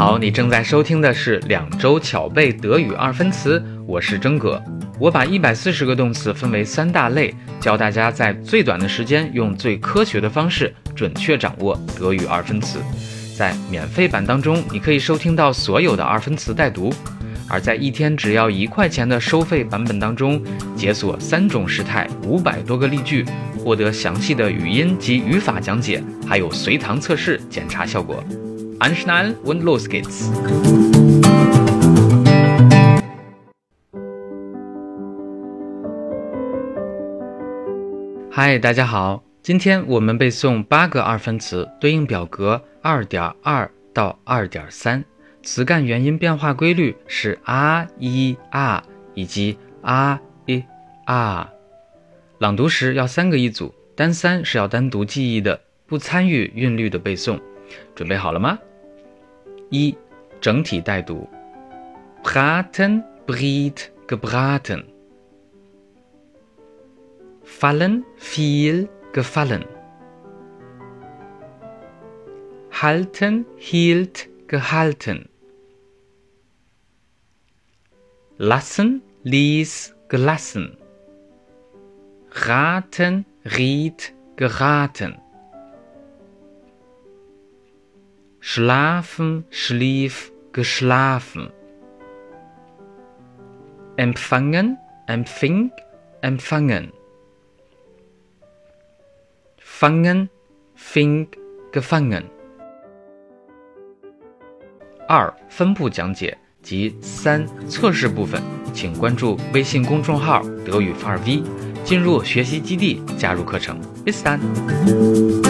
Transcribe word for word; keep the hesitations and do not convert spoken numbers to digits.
好，你正在收听的是两周巧背德语二分词，我是真格。我把一百四十个动词分为三大类，教大家在最短的时间用最科学的方式准确掌握德语二分词。在免费版当中，你可以收听到所有的二分词带读。而在一天只要一块钱的收费版本当中，解锁三种时态、五百多个例句，获得详细的语音及语法讲解，还有随堂测试检查效果。Anschnallen und los geht's. Hi， 大家好，今天我们背诵八个二分词，对应表格 二点二 到 二点三。词干元音变化规律是 啊、一、啊以及 啊、一、啊。朗读时要三个一组，单三是要单独记忆的，不参与韵律的背诵。准备好了吗？一、整体带读 braten, brit, gebraten fallen, viel, gefallen halten, hielt, gehalten lassen, ließ, gelassen raten, riet, geraten schlafen, schlief, geschlafen empfangen, empfing, empfangen fangen, fing, gefangen 二. 分部讲解及三测试部分，请关注微信公众号德语范儿 V， 进入学习基地加入课程。Bis dann!